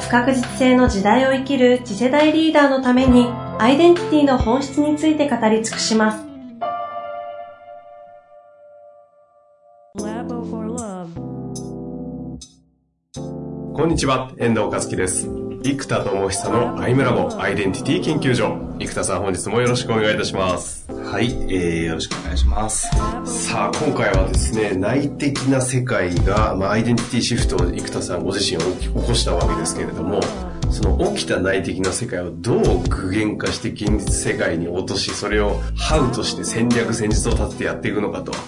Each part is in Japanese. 不確実性の時代を生きる次世代リーダーのために、アイデンティティの本質について語り尽くします。こんにちは、遠藤和樹です。生田智久のアイムラボアイデンティティ研究所。生田さん、本日もよろしくお願いいたします。はい、よろしくお願いします。さあ、今回はですね、内的な世界が、アイデンティティシフトを生田さんご自身を起こしたわけですけれども、その起きた内的な世界をどう具現化して現実世界に落とし、それをハウとして戦略戦術を立ててやっていくのかと。そ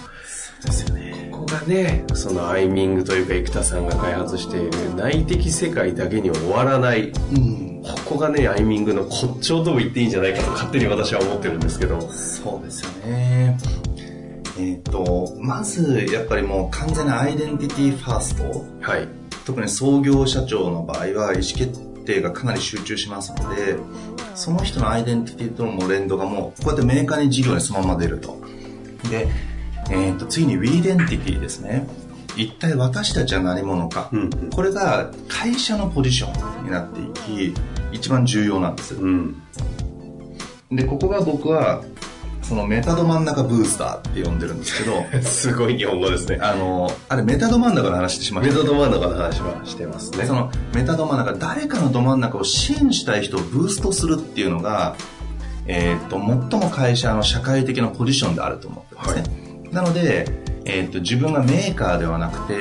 うですよね。がね、そのアイミングというか生田さんが開発している内的世界だけに終わらない、ここがね、アイミングの骨頂とも言っていいんじゃないかと勝手に私は思ってるんですけど。そうですよね。まずやっぱりもう完全なアイデンティティファースト、はい、特に創業社長の場合は意思決定がかなり集中しますので、その人のアイデンティティとの連動がもうこうやってメーカーに事業にそのまま出ると。で次にウィーデンティティですね。一体私たちは何者か、これが会社のポジションになっていき一番重要なんです、でここが僕はそのメタド真ん中ブースターって呼んでるんですけどすごい日本語ですね。あれメタド真ん中の話してしまいました。メタド真ん中の話はしてますね。そのメタド真ん中、誰かのど真ん中を支援したい人をブーストするっていうのが、最も会社の社会的なポジションであると思ってますね、はい。なので、自分がメーカーではなくて、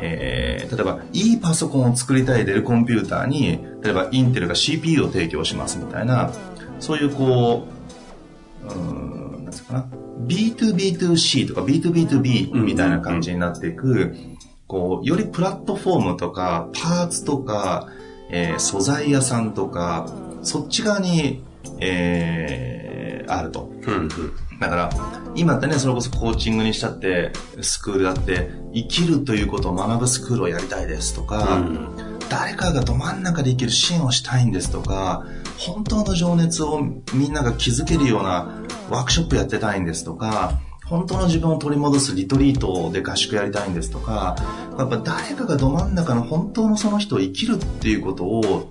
例えばいいパソコンを作りたいデルコンピューターに、例えばインテルが CPU を提供しますみたいな、そういうこう、なんつうかな、B2B2C とか B2B2B みたいな感じになっていく、こうよりプラットフォームとかパーツとか、素材屋さんとかそっち側に、あると。だから今ってね、それこそコーチングにしたってスクールだって生きるということを学ぶスクールをやりたいですとか、誰かがど真ん中で生きる支援をしたいんですとか、本当の情熱をみんなが気づけるようなワークショップやってたいんですとか、本当の自分を取り戻すリトリートで合宿やりたいんですとか、やっぱ誰かがど真ん中の本当のその人を生きるっていうことを、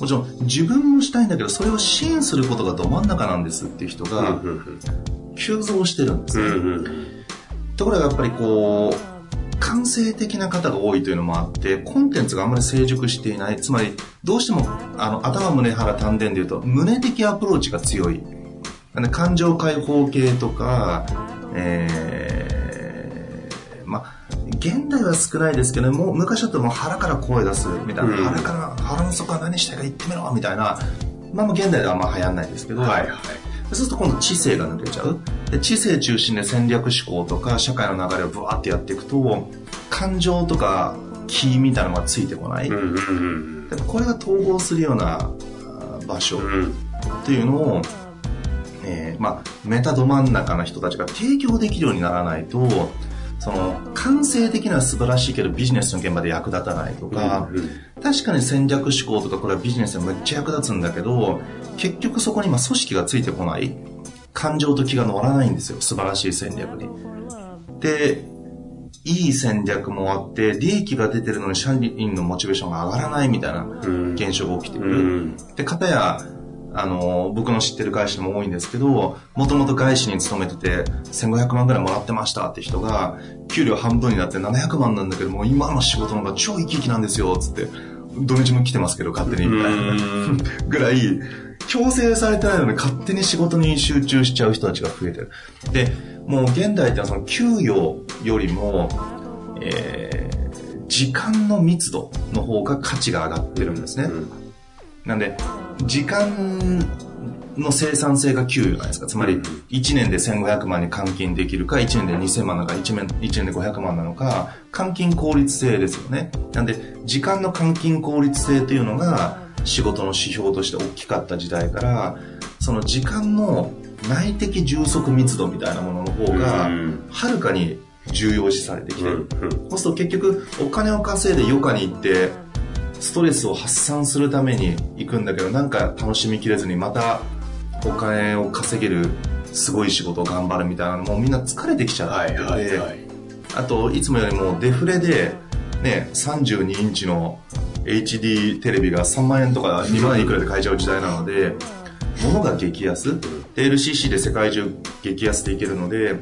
もちろん自分もしたいんだけどそれを支援することがど真ん中なんですっていう人が急増してるんですね。ところがやっぱりこう感性的な方が多いというのもあって、コンテンツがあんまり成熟していない。つまりどうしても頭胸腹丹田でいうと胸的アプローチが強い。感情解放系とか、現代は少ないですけども、昔だともう腹から声出すみたいな、腹の底は何したいか言ってみろみたいな、現代ではあんま流行んないですけど、そうすると今度知性が抜けちゃう。で知性中心で戦略思考とか社会の流れをブワーってやっていくと、感情とか気みたいなのがついてこない、でこれが統合するような場所っていうのを、メタど真ん中の人たちが提供できるようにならないと、その感性的な素晴らしいけどビジネスの現場で役立たないとか、確かに戦略思考とかこれはビジネスでめっちゃ役立つんだけど、結局そこに今組織がついてこない、感情と気が乗らないんですよ、素晴らしい戦略に。でいい戦略もあって利益が出てるのに社員のモチベーションが上がらないみたいな現象が起きてくる、で片や僕の知ってる外資も多いんですけど、もともと外資に勤めてて1500万ぐらいもらってましたって人が給料半分になって700万なんだけど、もう今の仕事の方が超生き生きなんですよっつって、土日も来てますけど勝手にみたいなぐらい、強制されてないのに勝手に仕事に集中しちゃう人たちが増えてる。でもう現代ってのはその給与よりも、時間の密度の方が価値が上がってるんですね。なんで時間の生産性が給与じゃないですか。つまり1年で1500万に換金できるか1年で2000万なのか1年で500万なのか、換金効率性ですよね。なんで時間の換金効率性というのが仕事の指標として大きかった時代から、その時間の内的充足密度みたいなものの方がはるかに重要視されてきてる。そうすると結局お金を稼いで余暇に行ってストレスを発散するために行くんだけど、なんか楽しみきれずにまたお金を稼げるすごい仕事を頑張るみたいなのもみんな疲れてきちゃって、あといつもよりもデフレで、ね、32インチの HD テレビが3万円とか2万円いくらで買えちゃう時代なので、物が激安、LCC で世界中激安でいけるので、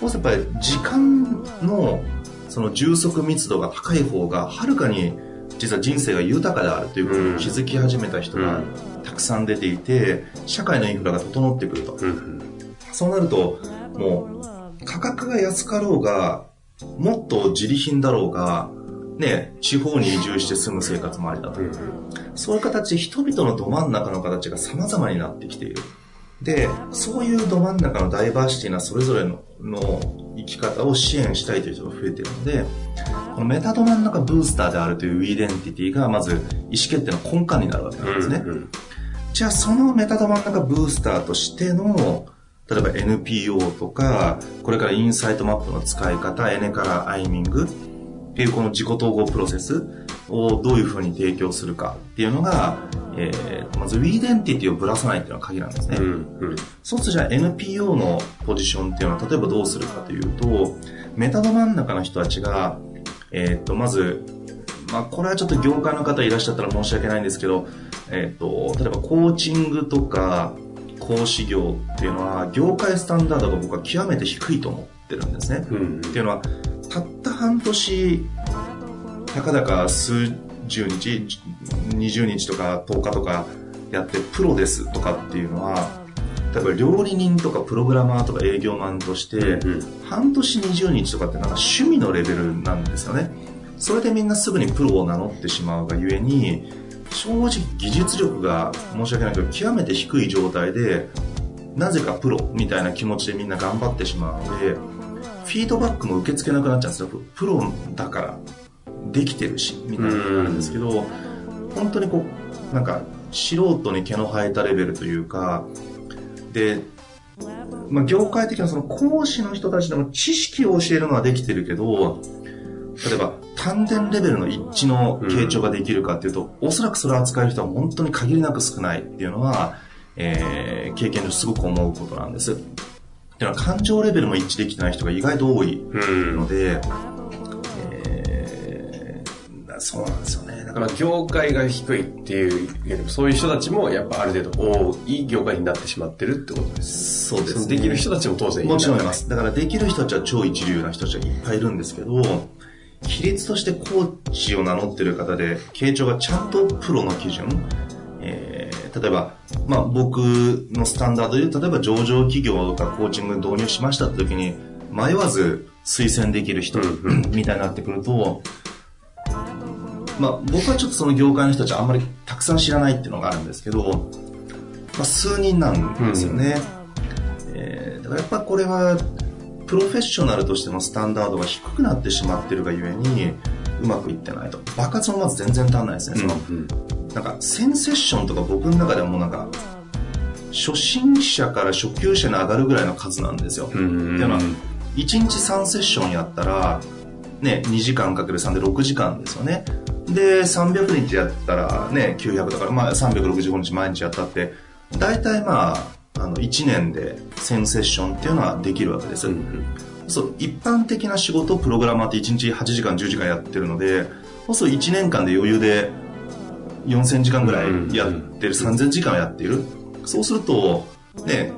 もうやっぱり時間のその充足密度が高い方がはるかに実は人生が豊かであるということに気づき始めた人がたくさん出ていて、社会のインフラが整ってくると、そうなるともう価格が安かろうがもっと自利品だろうが、ね、地方に移住して住む生活もありだと、そういう形、人々のど真ん中の形が様々になってきている。で、そういうど真ん中のダイバーシティなそれぞれ の生き方を支援したいという人が増えているので、このメタど真ん中ブースターであるというイデンティティがまず意思決定の根幹になるわけなんですね。じゃあそのメタど真ん中ブースターとしての例えば NPO とか、これからインサイトマップの使い方、エネカラーアイミングっていうこの自己統合プロセスをどういうふうに提供するかっていうのが、まずウィーデンティティをぶらさないっていうのが鍵なんですね。そうするとじゃあ NPO のポジションっていうのは例えばどうするかというと、メタど真ん中の人たちが、まず、これはちょっと業界の方いらっしゃったら申し訳ないんですけど、例えばコーチングとか講師業っていうのは業界スタンダードが僕は極めて低いと思ってるんですね。っていうのはたった半年たかだか数十日20日とか10日とかやってプロですとかっていうのは、例えば料理人とかプログラマーとか営業マンとして半年20日とかってなんか趣味のレベルなんですよね。それでみんなすぐにプロを名乗ってしまうがゆえに、正直技術力が申し訳ないけど極めて低い状態でなぜかプロみたいな気持ちでみんな頑張ってしまうので、フィードバックも受け付けなくなっちゃうんですよ。プロだからできてるしみたいなのなんですけど、本当にこうなんか素人に毛の生えたレベルというかで、業界的なその講師の人たちでも知識を教えるのはできてるけど、例えば丹田レベルの一致の傾聴ができるかっていうと、おそらくそれを扱える人は本当に限りなく少ないっていうのは、経験上すごく思うことなんです。っていうのは感情レベルも一致できてない人が意外と多いので、そうなんですよね。だから業界が低いっていうそういう人たちもやっぱある程度多い業界になってしまってるってことです。そうですね。できる人たちも当然いる、もちろんいます。だからできる人たちは超一流な人たちがいっぱいいるんですけど、比率としてコーチを名乗ってる方で傾聴がちゃんとプロの基準、例えば、僕のスタンダードで例えば上場企業とかコーチング導入しましたって時に迷わず推薦できる人みたいになってくると、僕はちょっとその業界の人たちはあんまりたくさん知らないっていうのがあるんですけど、数人なんですよね。だからやっぱこれはプロフェッショナルとしてのスタンダードが低くなってしまってるがゆえにうまくいってないと。爆発もまず全然足んないですね。なんかセンセッションとか僕の中でもなんか初心者から初級者に上がるぐらいの数なんですよ。っていうのは1日3セッションやったら、ね、2時間かける3で6時間ですよね。で300日やったらね900だから、365日毎日やったって大体1年で1000セッションっていうのはできるわけです。そう一般的な仕事プログラマーって1日8時間10時間やってるので、そう1年間で余裕で4000時間ぐらいやってる、3000時間やっている。そうするとね、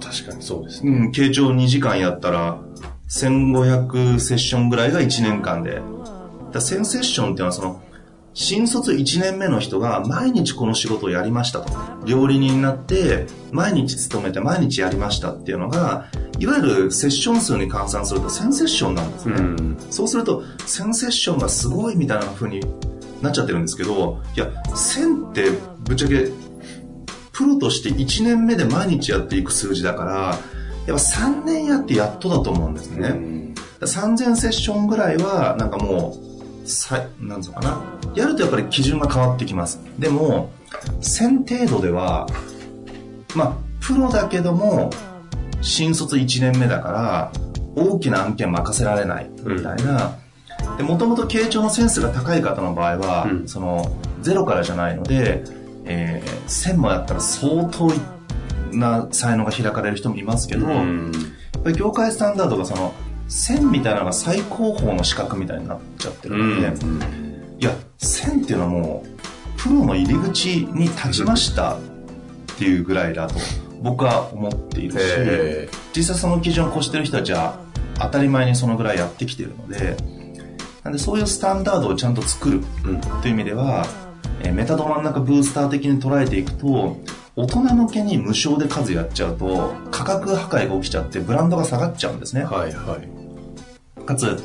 確かにそうですね。傾聴2時間やったら1500セッションぐらいが1年間で、センセッションっていうのはその新卒1年目の人が毎日この仕事をやりましたと、料理人になって毎日勤めて毎日やりましたっていうのがいわゆるセッション数に換算するとセンセッションなんですね。そうするとセンセッションがすごいみたいな風になっちゃってるんですけど、いや1000ってぶっちゃけプロとして1年目で毎日やっていく数字だから、やっぱ3年やってやっとだと思うんですね。3000セッションぐらいはなんかもうなんつうかな、やるとやっぱり基準が変わってきます。でも1000程度ではまあプロだけども新卒1年目だから大きな案件任せられないみたいな、でもともと傾聴のセンスが高い方の場合は、そのゼロからじゃないので、1000もやったら相当な才能が開かれる人もいますけど、やっぱり業界スタンダードがその1000みたいなのが最高峰の資格みたいになっちゃってるので、いや1000っていうのはもうプロの入り口に立ちましたっていうぐらいだと僕は思っているし、実際その基準を越してる人はじゃあ当たり前にそのぐらいやってきてるので、なんでそういうスタンダードをちゃんと作るという意味では、メタド真ん中ブースター的に捉えていくと、大人向けに無償で数やっちゃうと価格破壊が起きちゃってブランドが下がっちゃうんですね。はいはい、かつ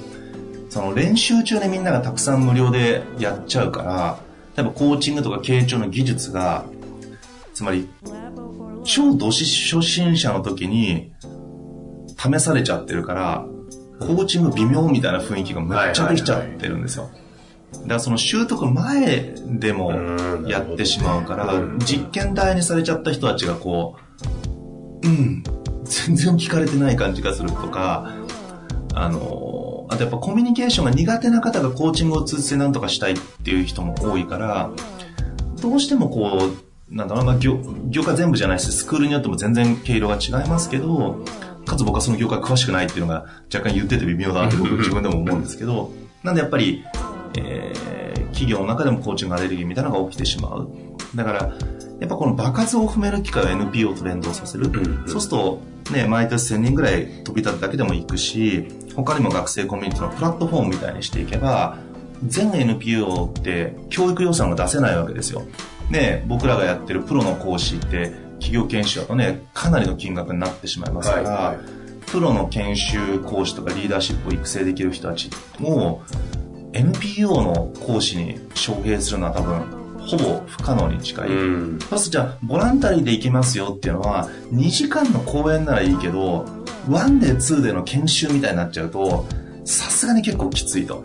その練習中でみんながたくさん無料でやっちゃうから、例えばコーチングとか傾聴の技術が、つまり超ど初心者の時に試されちゃってるから、コーチング微妙みたいな雰囲気がめっちゃできちゃってるんですよ。だからその習得前でもやってしまうから、実験台にされちゃった人たちがこう、全然聞かれてない感じがするとか、あとやっぱコミュニケーションが苦手な方がコーチングを通じて何とかしたいっていう人も多いから、どうしてもこうなんだろうな、業界全部じゃないしスクールによっても全然毛色が違いますけど、かつ僕はその業界詳しくないっていうのが若干言ってて微妙だなって僕自分でも思うんですけど、なんでやっぱり、企業の中でもコーチングアレルギーみたいなのが起きてしまう。だからやっぱこの場数を踏める機会を NPO と連動させる、そうするとね、毎年1000人ぐらい飛び立つだけでもいくし、他にも学生コミュニティのプラットフォームみたいにしていけば、全 NPO って教育予算が出せないわけですよ。で、僕らがやってるプロの講師って企業研修だとね、かなりの金額になってしまいますから、はいはい、プロの研修講師とかリーダーシップを育成できる人たちも NPO の講師に招聘するのは多分ほぼ不可能に近い。プラスじゃあボランタリーで行きますよっていうのは2時間の講演ならいいけど、1デー2デーの研修みたいになっちゃうとさすがに結構きついと、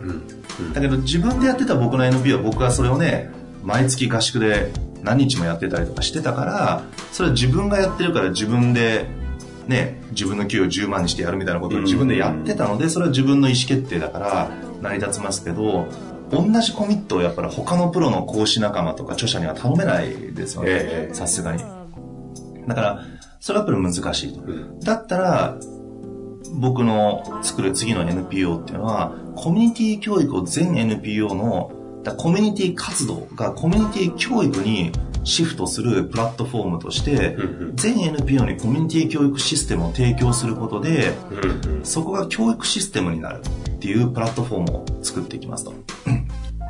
だけど自分でやってた僕の NPO は僕はそれをね、毎月合宿で何日もやってたりとかしてたから、それは自分がやってるから自分でね、自分の給与10万にしてやるみたいなことを自分でやってたので、それは自分の意思決定だから成り立ちますけど、同じコミットをやっぱり他のプロの講師仲間とか著者には頼めないですよね、さすがに。だからそれはやっぱり難しいと。だったら僕の作る次の NPO っていうのはコミュニティ教育を全 NPO のコミュニティ活動がコミュニティ教育にシフトするプラットフォームとして、全 NPO にコミュニティ教育システムを提供することで、そこが教育システムになるっていうプラットフォームを作っていきますと。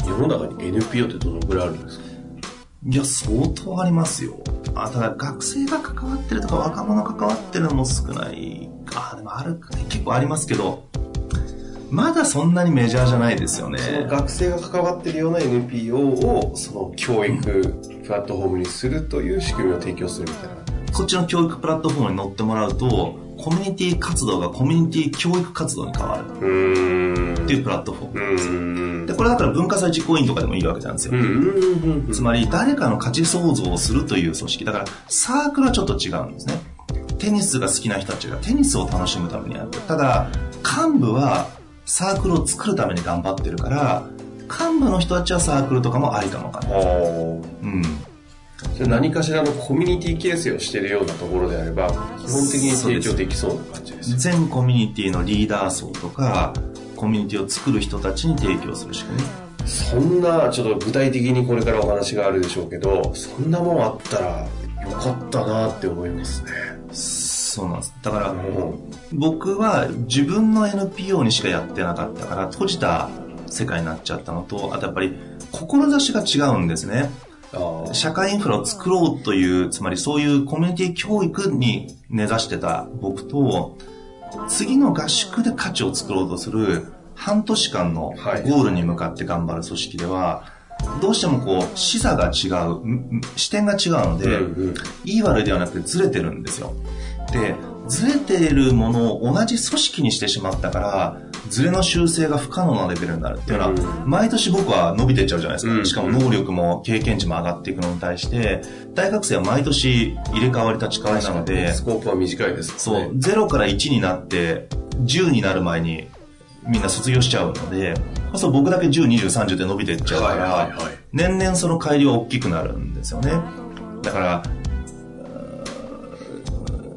世の中に NPO ってどのくらいあるんですか？いや相当ありますよ。ただ学生が関わってるとか若者が関わってるのも少ないか。でもあるかね、結構ありますけど、まだそんなにメジャーじゃないですよね。その学生が関わってるような NPO をその教育プラットフォームにするという仕組みを提供するみたいな、こっちの教育プラットフォームに乗ってもらうと、コミュニティ活動がコミュニティ教育活動に変わるっていうプラットフォームなんですよ。でこれだから文化祭実行委員とかでもいいわけなんですよ。つまり誰かの価値創造をするという組織だから、サークルはちょっと違うんですね。テニスが好きな人たちがテニスを楽しむためにやる。ただ幹部はサークルを作るために頑張ってるから、幹部の人たちはサークルとかもありかもかな。何かしらのコミュニティ形成をしているようなところであれば基本的に提供できそうな感じです。全コミュニティのリーダー層とかコミュニティを作る人たちに提供する仕組み。そんなちょっと具体的にこれからお話があるでしょうけど、そんなもんあったらよかったなって思いますね。そうなんです。だから僕は自分の NPO にしかやってなかったから閉じた世界になっちゃったのと、あとやっぱり志が違うんですね。社会インフラを作ろうという、つまりそういうコミュニティ教育に根ざしてた僕と、次の合宿で価値を作ろうとする半年間のゴールに向かって頑張る組織では、どうしてもこう視座が違う、視点が違うので、うんうん、いい悪いではなくてずれてるんですよ。で、ずれてるものを同じ組織にしてしまったからずれの修正が不可能なレベルになるっていうのは、うん、毎年僕は伸びていっちゃうじゃないですか、うん、しかも能力も経験値も上がっていくのに対して大学生は毎年入れ替わり立ち替わりなのでスコープは短いです、ね、そう0から1になって10になる前にみんな卒業しちゃうので、そう僕だけ10、20、30で伸びていっちゃうから、はいはいはい、年々その乖離は大きくなるんですよね。だから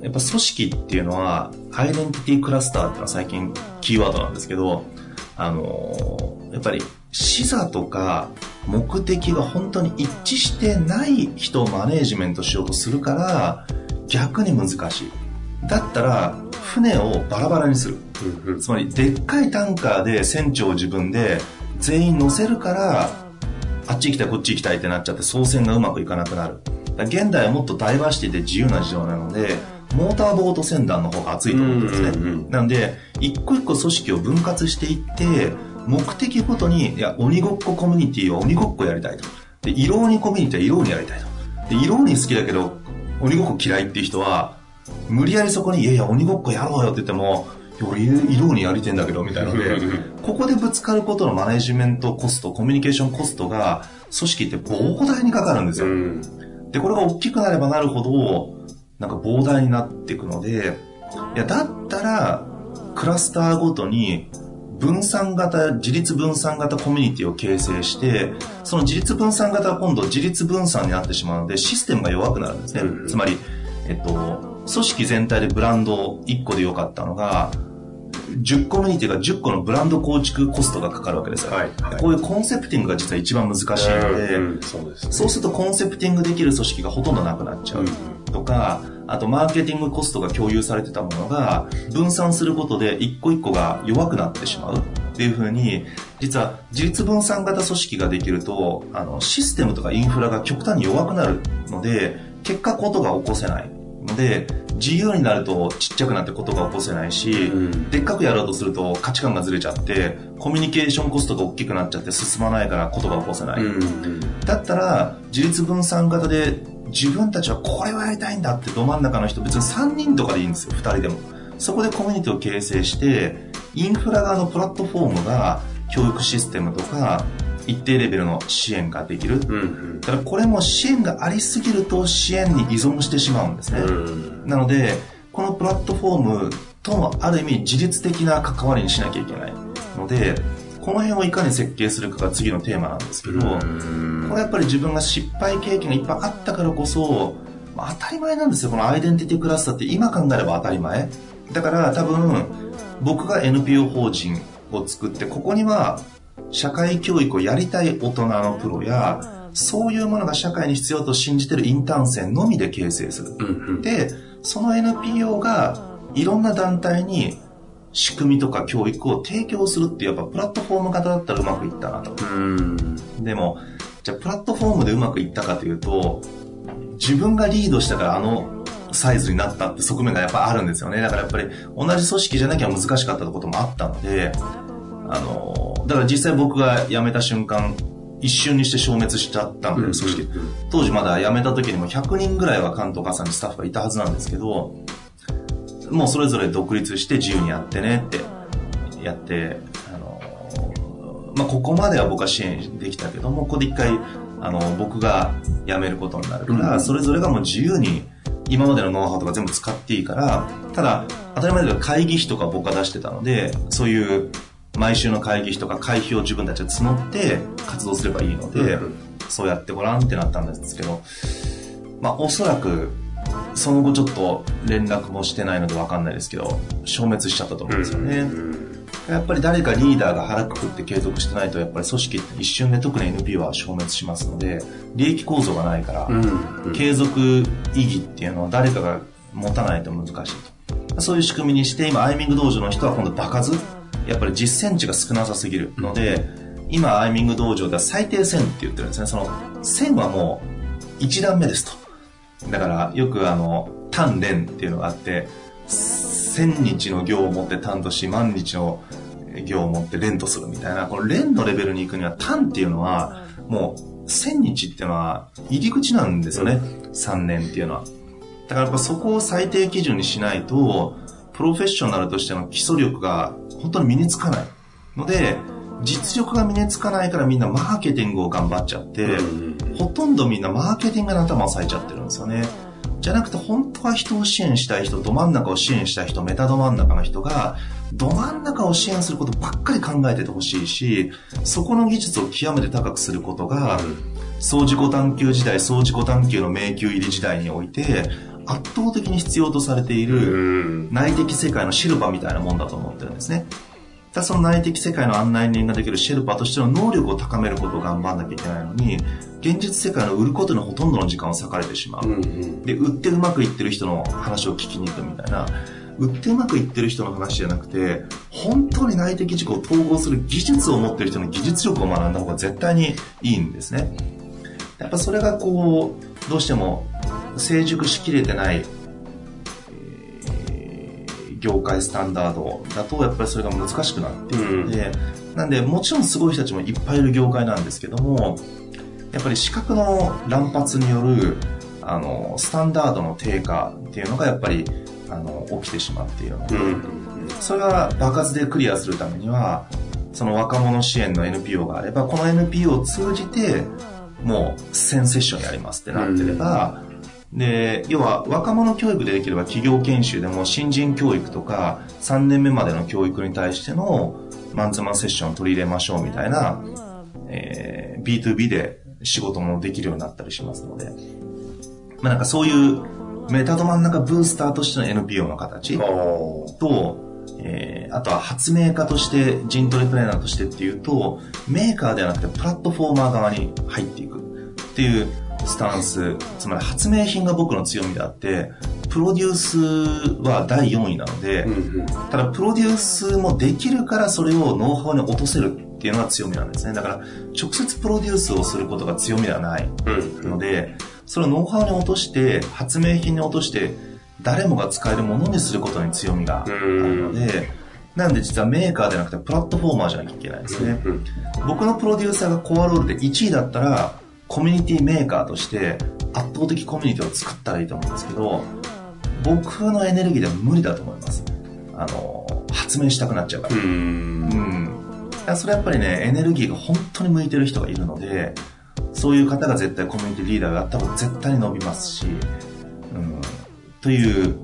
やっぱ組織っていうのはアイデンティティクラスターっていうのは最近キーワードなんですけど、やっぱり視座とか目的が本当に一致してない人をマネージメントしようとするから逆に難しい。だったら船をバラバラにする、うんうん、つまりでっかいタンカーで船長を自分で全員乗せるからあっち行きたいこっち行きたいってなっちゃって操船がうまくいかなくなる。だ現代はもっとダイバーシティで自由な事情なのでモーターボート船団の方が熱いと思うんですね、うんうんうん、なので一個一個組織を分割していって目的ごとにいや鬼ごっこコミュニティは鬼ごっこやりたいとで色鬼コミュニティは色鬼やりたいとで色鬼好きだけど鬼ごっこ嫌いっていう人は無理やりそこにいやいや鬼ごっこやろうよって言ってもより色鬼やりてんだけどみたいなのでここでぶつかることのマネジメントコストコミュニケーションコストが組織って膨大にかかるんですよ、うん、でこれが大きくなればなるほどなんか膨大になっていくのでいやだったらクラスターごとに分散型自立分散型コミュニティを形成してその自立分散型は今度自立分散になってしまうのでシステムが弱くなるんですね、うん、つまり組織全体でブランド1個で良かったのが10コミュニティが10個のブランド構築コストがかかるわけですよ、はいはい、こういうコンセプティングが実は一番難しいので、うん、そうですね、そうするとコンセプティングできる組織がほとんどなくなっちゃうとか、うん、あとマーケティングコストが共有されてたものが分散することで一個一個が弱くなってしまうっていう風に実は自立分散型組織ができるとシステムとかインフラが極端に弱くなるので結果ことが起こせないので自由になるとちっちゃくなってことが起こせないし、うん、でっかくやろうとすると価値観がずれちゃってコミュニケーションコストが大きくなっちゃって進まないからことが起こせない、うん、だったら自立分散型で自分たちはこれをやりたいんだってど真ん中の人別に3人とかでいいんですよ2人でもそこでコミュニティを形成してインフラ側のプラットフォームが教育システムとか一定レベルの支援ができる、うんうん、だからこれも支援がありすぎると支援に依存してしまうんですね、うん、なのでこのプラットフォームともある意味自律的な関わりにしなきゃいけないのでこの辺をいかに設計するかが次のテーマなんですけど、うん、これやっぱり自分が失敗経験がいっぱいあったからこそ、まあ、当たり前なんですよこのアイデンティティクラスターって今考えれば当たり前だから多分僕が NPO 法人を作ってここには社会教育をやりたい大人のプロやそういうものが社会に必要と信じてるインターン生のみで形成する、うんうん、でその NPO がいろんな団体に仕組みとか教育を提供するってやっぱプラットフォーム型だったらうまくいったなと、うん、でもじゃあプラットフォームでうまくいったかというと自分がリードしたからサイズになったって側面がやっぱあるんですよね。だからやっぱり同じ組織じゃなきゃ難しかったこともあったのでだから実際僕が辞めた瞬間一瞬にして消滅しちゃったので、うん、そして当時まだ辞めた時にも100人ぐらいは関東かさんにスタッフがいたはずなんですけどもうそれぞれ独立して自由にやってねってやってまあ、ここまでは僕は支援できたけどもここで一回僕が辞めることになるから、うん、それぞれがもう自由に今までのノウハウとか全部使っていいからただ当たり前だけど会議費とか僕は出してたのでそういう毎週の会議費とか会費を自分たちで募って活動すればいいので、うん、そうやってごらんってなったんですけど、まあ、おそらくその後ちょっと連絡もしてないので分かんないですけど消滅しちゃったと思うんですよね、うん、やっぱり誰かリーダーが腹くくって継続してないとやっぱり組織って一瞬で特に NPO は消滅しますので利益構造がないから、うん、継続意義っていうのは誰かが持たないと難しいとそういう仕組みにして今アイミング道場の人は今度場数やっぱり実践値が少なさすぎるので、うん、今アイミング道場では最低1000って言ってるんですね。その1000はもう1段目ですと。だからよく鍛錬っていうのがあって1000日の行を持って鍛とし万日の行を持って練とするみたいなこの練のレベルに行くには鍛っていうのはもう1000日っていうのは入り口なんですよね、3年っていうのは。だからそこを最低基準にしないとプロフェッショナルとしての基礎力が本当に身につかないので、実力が身につかないからみんなマーケティングを頑張っちゃって、ほとんどみんなマーケティングの頭を割いちゃってるんですよね。じゃなくて本当は人を支援したい人、ど真ん中を支援したい人、メタど真ん中の人がど真ん中を支援することばっかり考えててほしいし、そこの技術を極めて高くすることが、総自己探求時代、総自己探求の迷宮入り時代において圧倒的に必要とされている内的世界のシェルパみたいなもんだと思ってるんですね。だその内的世界の案内人ができるシェルパとしての能力を高めることを頑張んなきゃいけないのに、現実世界の売ることのほとんどの時間を割かれてしまう、で売ってうまくいってる人の話を聞きに行くみたいな、売ってうまくいってる人の話じゃなくて本当に内的自己を統合する技術を持ってる人の技術力を学んだ方が絶対にいいんですね。やっぱそれがこうどうしても成熟しきれてない業界スタンダードだとやっぱりそれが難しくなっているので、なんでもちろんすごい人たちもいっぱいいる業界なんですけども、やっぱり資格の乱発によるスタンダードの低下っていうのがやっぱり起きてしまっているので、それが爆発でクリアするためにはその若者支援の NPO があれば、この NPO を通じてもう1000セッションやりますってなってれば、で要は若者教育でできれば企業研修でも新人教育とか3年目までの教育に対してのマンツーマンセッションを取り入れましょうみたいな、B2B で仕事もできるようになったりしますので、なんかそういうメタど真ん中ブースターとしての NPO の形と、あとは発明家としてジントレプレーナーとしてっていうとメーカーではなくてプラットフォーマー側に入っていくっていうスタンス、つまり発明品が僕の強みであってプロデュースは第4位なので、ただプロデュースもできるからそれをノウハウに落とせるっていうのが強みなんですね。だから直接プロデュースをすることが強みではないので、それをノウハウに落として発明品に落として誰もが使えるものにすることに強みがあるので、なんで実はメーカーではなくてプラットフォーマーじゃなきゃいけないですね。僕のプロデューサーがコアロールで1位だったらコミュニティメーカーとして圧倒的コミュニティを作ったらいいと思うんですけど、僕のエネルギーでは無理だと思います。発明したくなっちゃうから。それはやっぱりね、エネルギーが本当に向いてる人がいるので、そういう方が絶対コミュニティリーダーがあった方が絶対に伸びますし、という、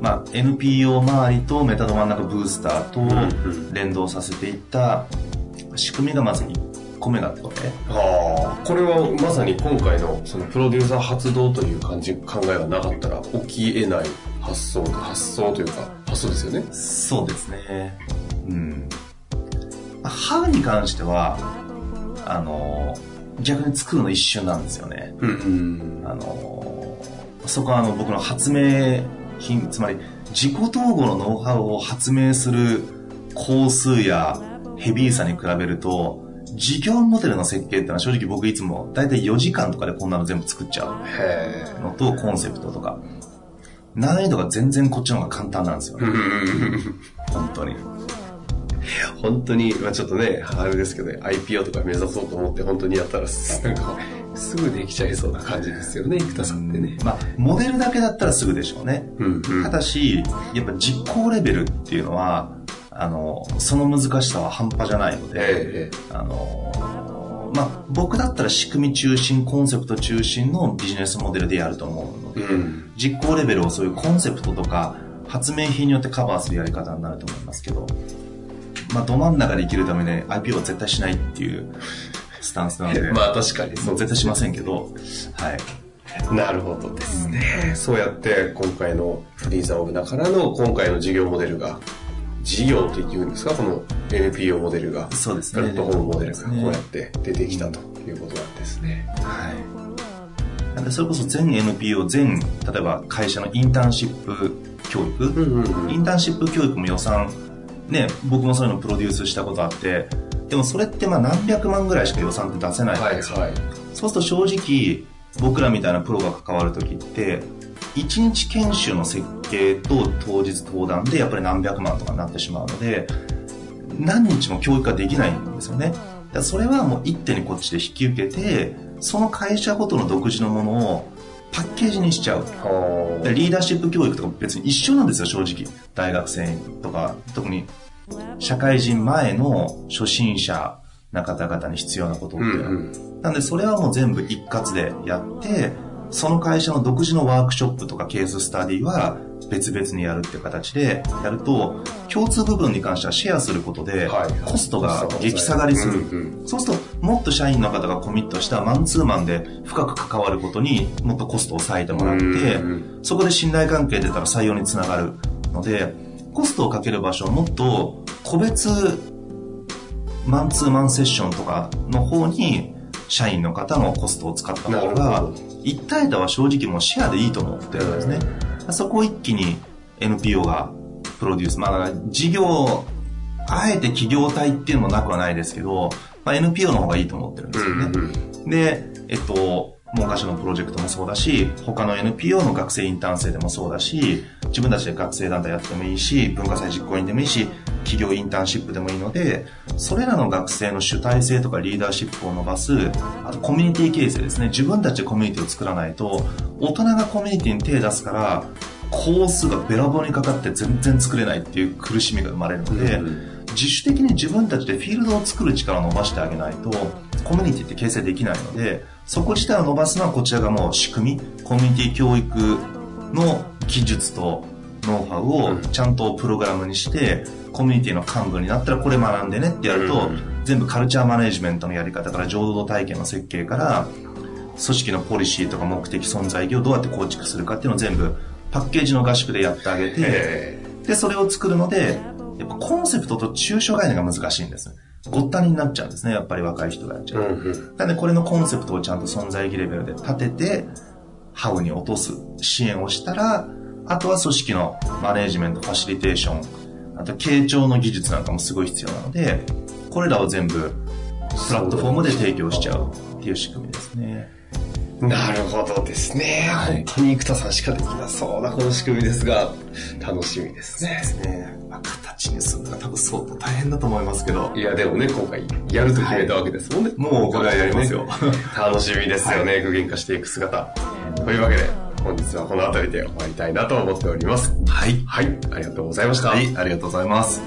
まあ、NPO 周りとメタど真ん中ブースターと連動させていった仕組みがまず1個目だったので、これはまさに今回 そのプロデューサー発動という考えがなかったら起きえない発想というか発想ですよね。そうですね。歯に関しては逆に作るの一瞬なんですよね。そこは僕の発明品、つまり自己統合のノウハウを発明する工数やヘビーさに比べると、事業モデルの設計っていうのは正直僕いつもだいたい4時間とかでこんなの全部作っちゃうのと、コンセプトとか難易度が全然こっちの方が簡単なんですよね。本当に、まあ、ちょっとねあれですけど、ね、IPO とか目指そうと思って本当にやったらなんかすぐできちゃいそうな感じですよね、生田さんってね。モデルだけだったらすぐでしょうね。ただしやっぱ実行レベルっていうのはその難しさは半端じゃないので、僕だったら仕組み中心、コンセプト中心のビジネスモデルでやると思うので、実行レベルをそういうコンセプトとか発明品によってカバーするやり方になると思いますけど、ど真ん中で生きるために IPO は絶対しないっていうスタンスなので確かにそう絶対しませんけど、なるほどですね。そうやって今回のフリーザオブだからの今回の事業モデルが、事業って言うんですか、この NPO モデルが、そうですね、プラットフォームモデルがこうやって出てきたということなんですね。なんでそれこそ全 NPO、全例えば会社のインターンシップ教育、インターンシップ教育も予算ね、僕もそういうのプロデュースしたことあって、でもそれって何百万ぐらいしか予算って出せないじゃないですか。そうすると正直僕らみたいなプロが関わるときって1日研修の設計と当日登壇でやっぱり何百万とかになってしまうので、何日も教育ができないんですよね。からそれはもう一手にこっちで引き受けて、その会社ごとの独自のものをパッケージにしちゃう。でリーダーシップ教育とか別に一緒なんですよ、正直。大学生とか特に社会人前の初心者な方々に必要なことって、うんうん、なんでそれはもう全部一括でやって、その会社の独自のワークショップとかケーススタディは別々にやるって形でやると、共通部分に関してはシェアすることでコストが激下がりする、うんうん、そうするともっと社員の方がコミットしたマンツーマンで深く関わることにもっとコストを抑えてもらって、うんうん、そこで信頼関係出たら採用につながるので、コストをかける場所をもっと個別マンツーマンセッションとかの方に社員の方のコストを使った方が、一体だは正直もうシェアでいいと思ってるんですね。そこを一気に NPO がプロデュース、まあ事業あえて企業体っていうのもなくはないですけど、まあ、NPO の方がいいと思ってるんですよね、うん、で文科省のプロジェクトもそうだし、他の NPO の学生インターン生でもそうだし、自分たちで学生団体やってもいいし、文化祭実行委員でもいいし、企業インターンシップでもいいので、それらの学生の主体性とかリーダーシップを伸ばす、あとコミュニティ形成ですね。自分たちでコミュニティを作らないと、大人がコミュニティに手を出すからコースがべらぼうにかかって全然作れないっていう苦しみが生まれるので、うん、自主的に自分たちでフィールドを作る力を伸ばしてあげないとコミュニティって形成できないので、そこ自体を伸ばすのはこちらがもう仕組み、コミュニティ教育の技術とノウハウをちゃんとプログラムにして、コミュニティの幹部になったらこれ学んでねってやると、全部カルチャーマネジメントのやり方から浄土体験の設計から、組織のポリシーとか目的存在意義をどうやって構築するかっていうのを全部パッケージの合宿でやってあげて、で、それを作るので、やっぱコンセプトと抽象概念が難しいんです。ごったにになっちゃうんですね、やっぱり若い人がやっちゃう。なのでこれのコンセプトをちゃんと存在意義レベルで立てて、ハウに落とす支援をしたら、あとは組織のマネージメント、ファシリテーション、あと傾聴の技術なんかもすごい必要なので、これらを全部プラットフォームで提供しちゃうっていう仕組みですね。なるほどですね、はい、本当に生田さんしかできなそうなこの仕組みですが、楽しみですね。そうですね、まあ、形にするのが多分相当大変だと思いますけど、いやでもね、今回やると決めたわけですもんね、はい、もうこれはやりますよ楽しみですよね、はい、具現化していく姿というわけで、本日はこの辺りで終わりたいなと思っております。はい、はい、ありがとうございました。はい、ありがとうございます。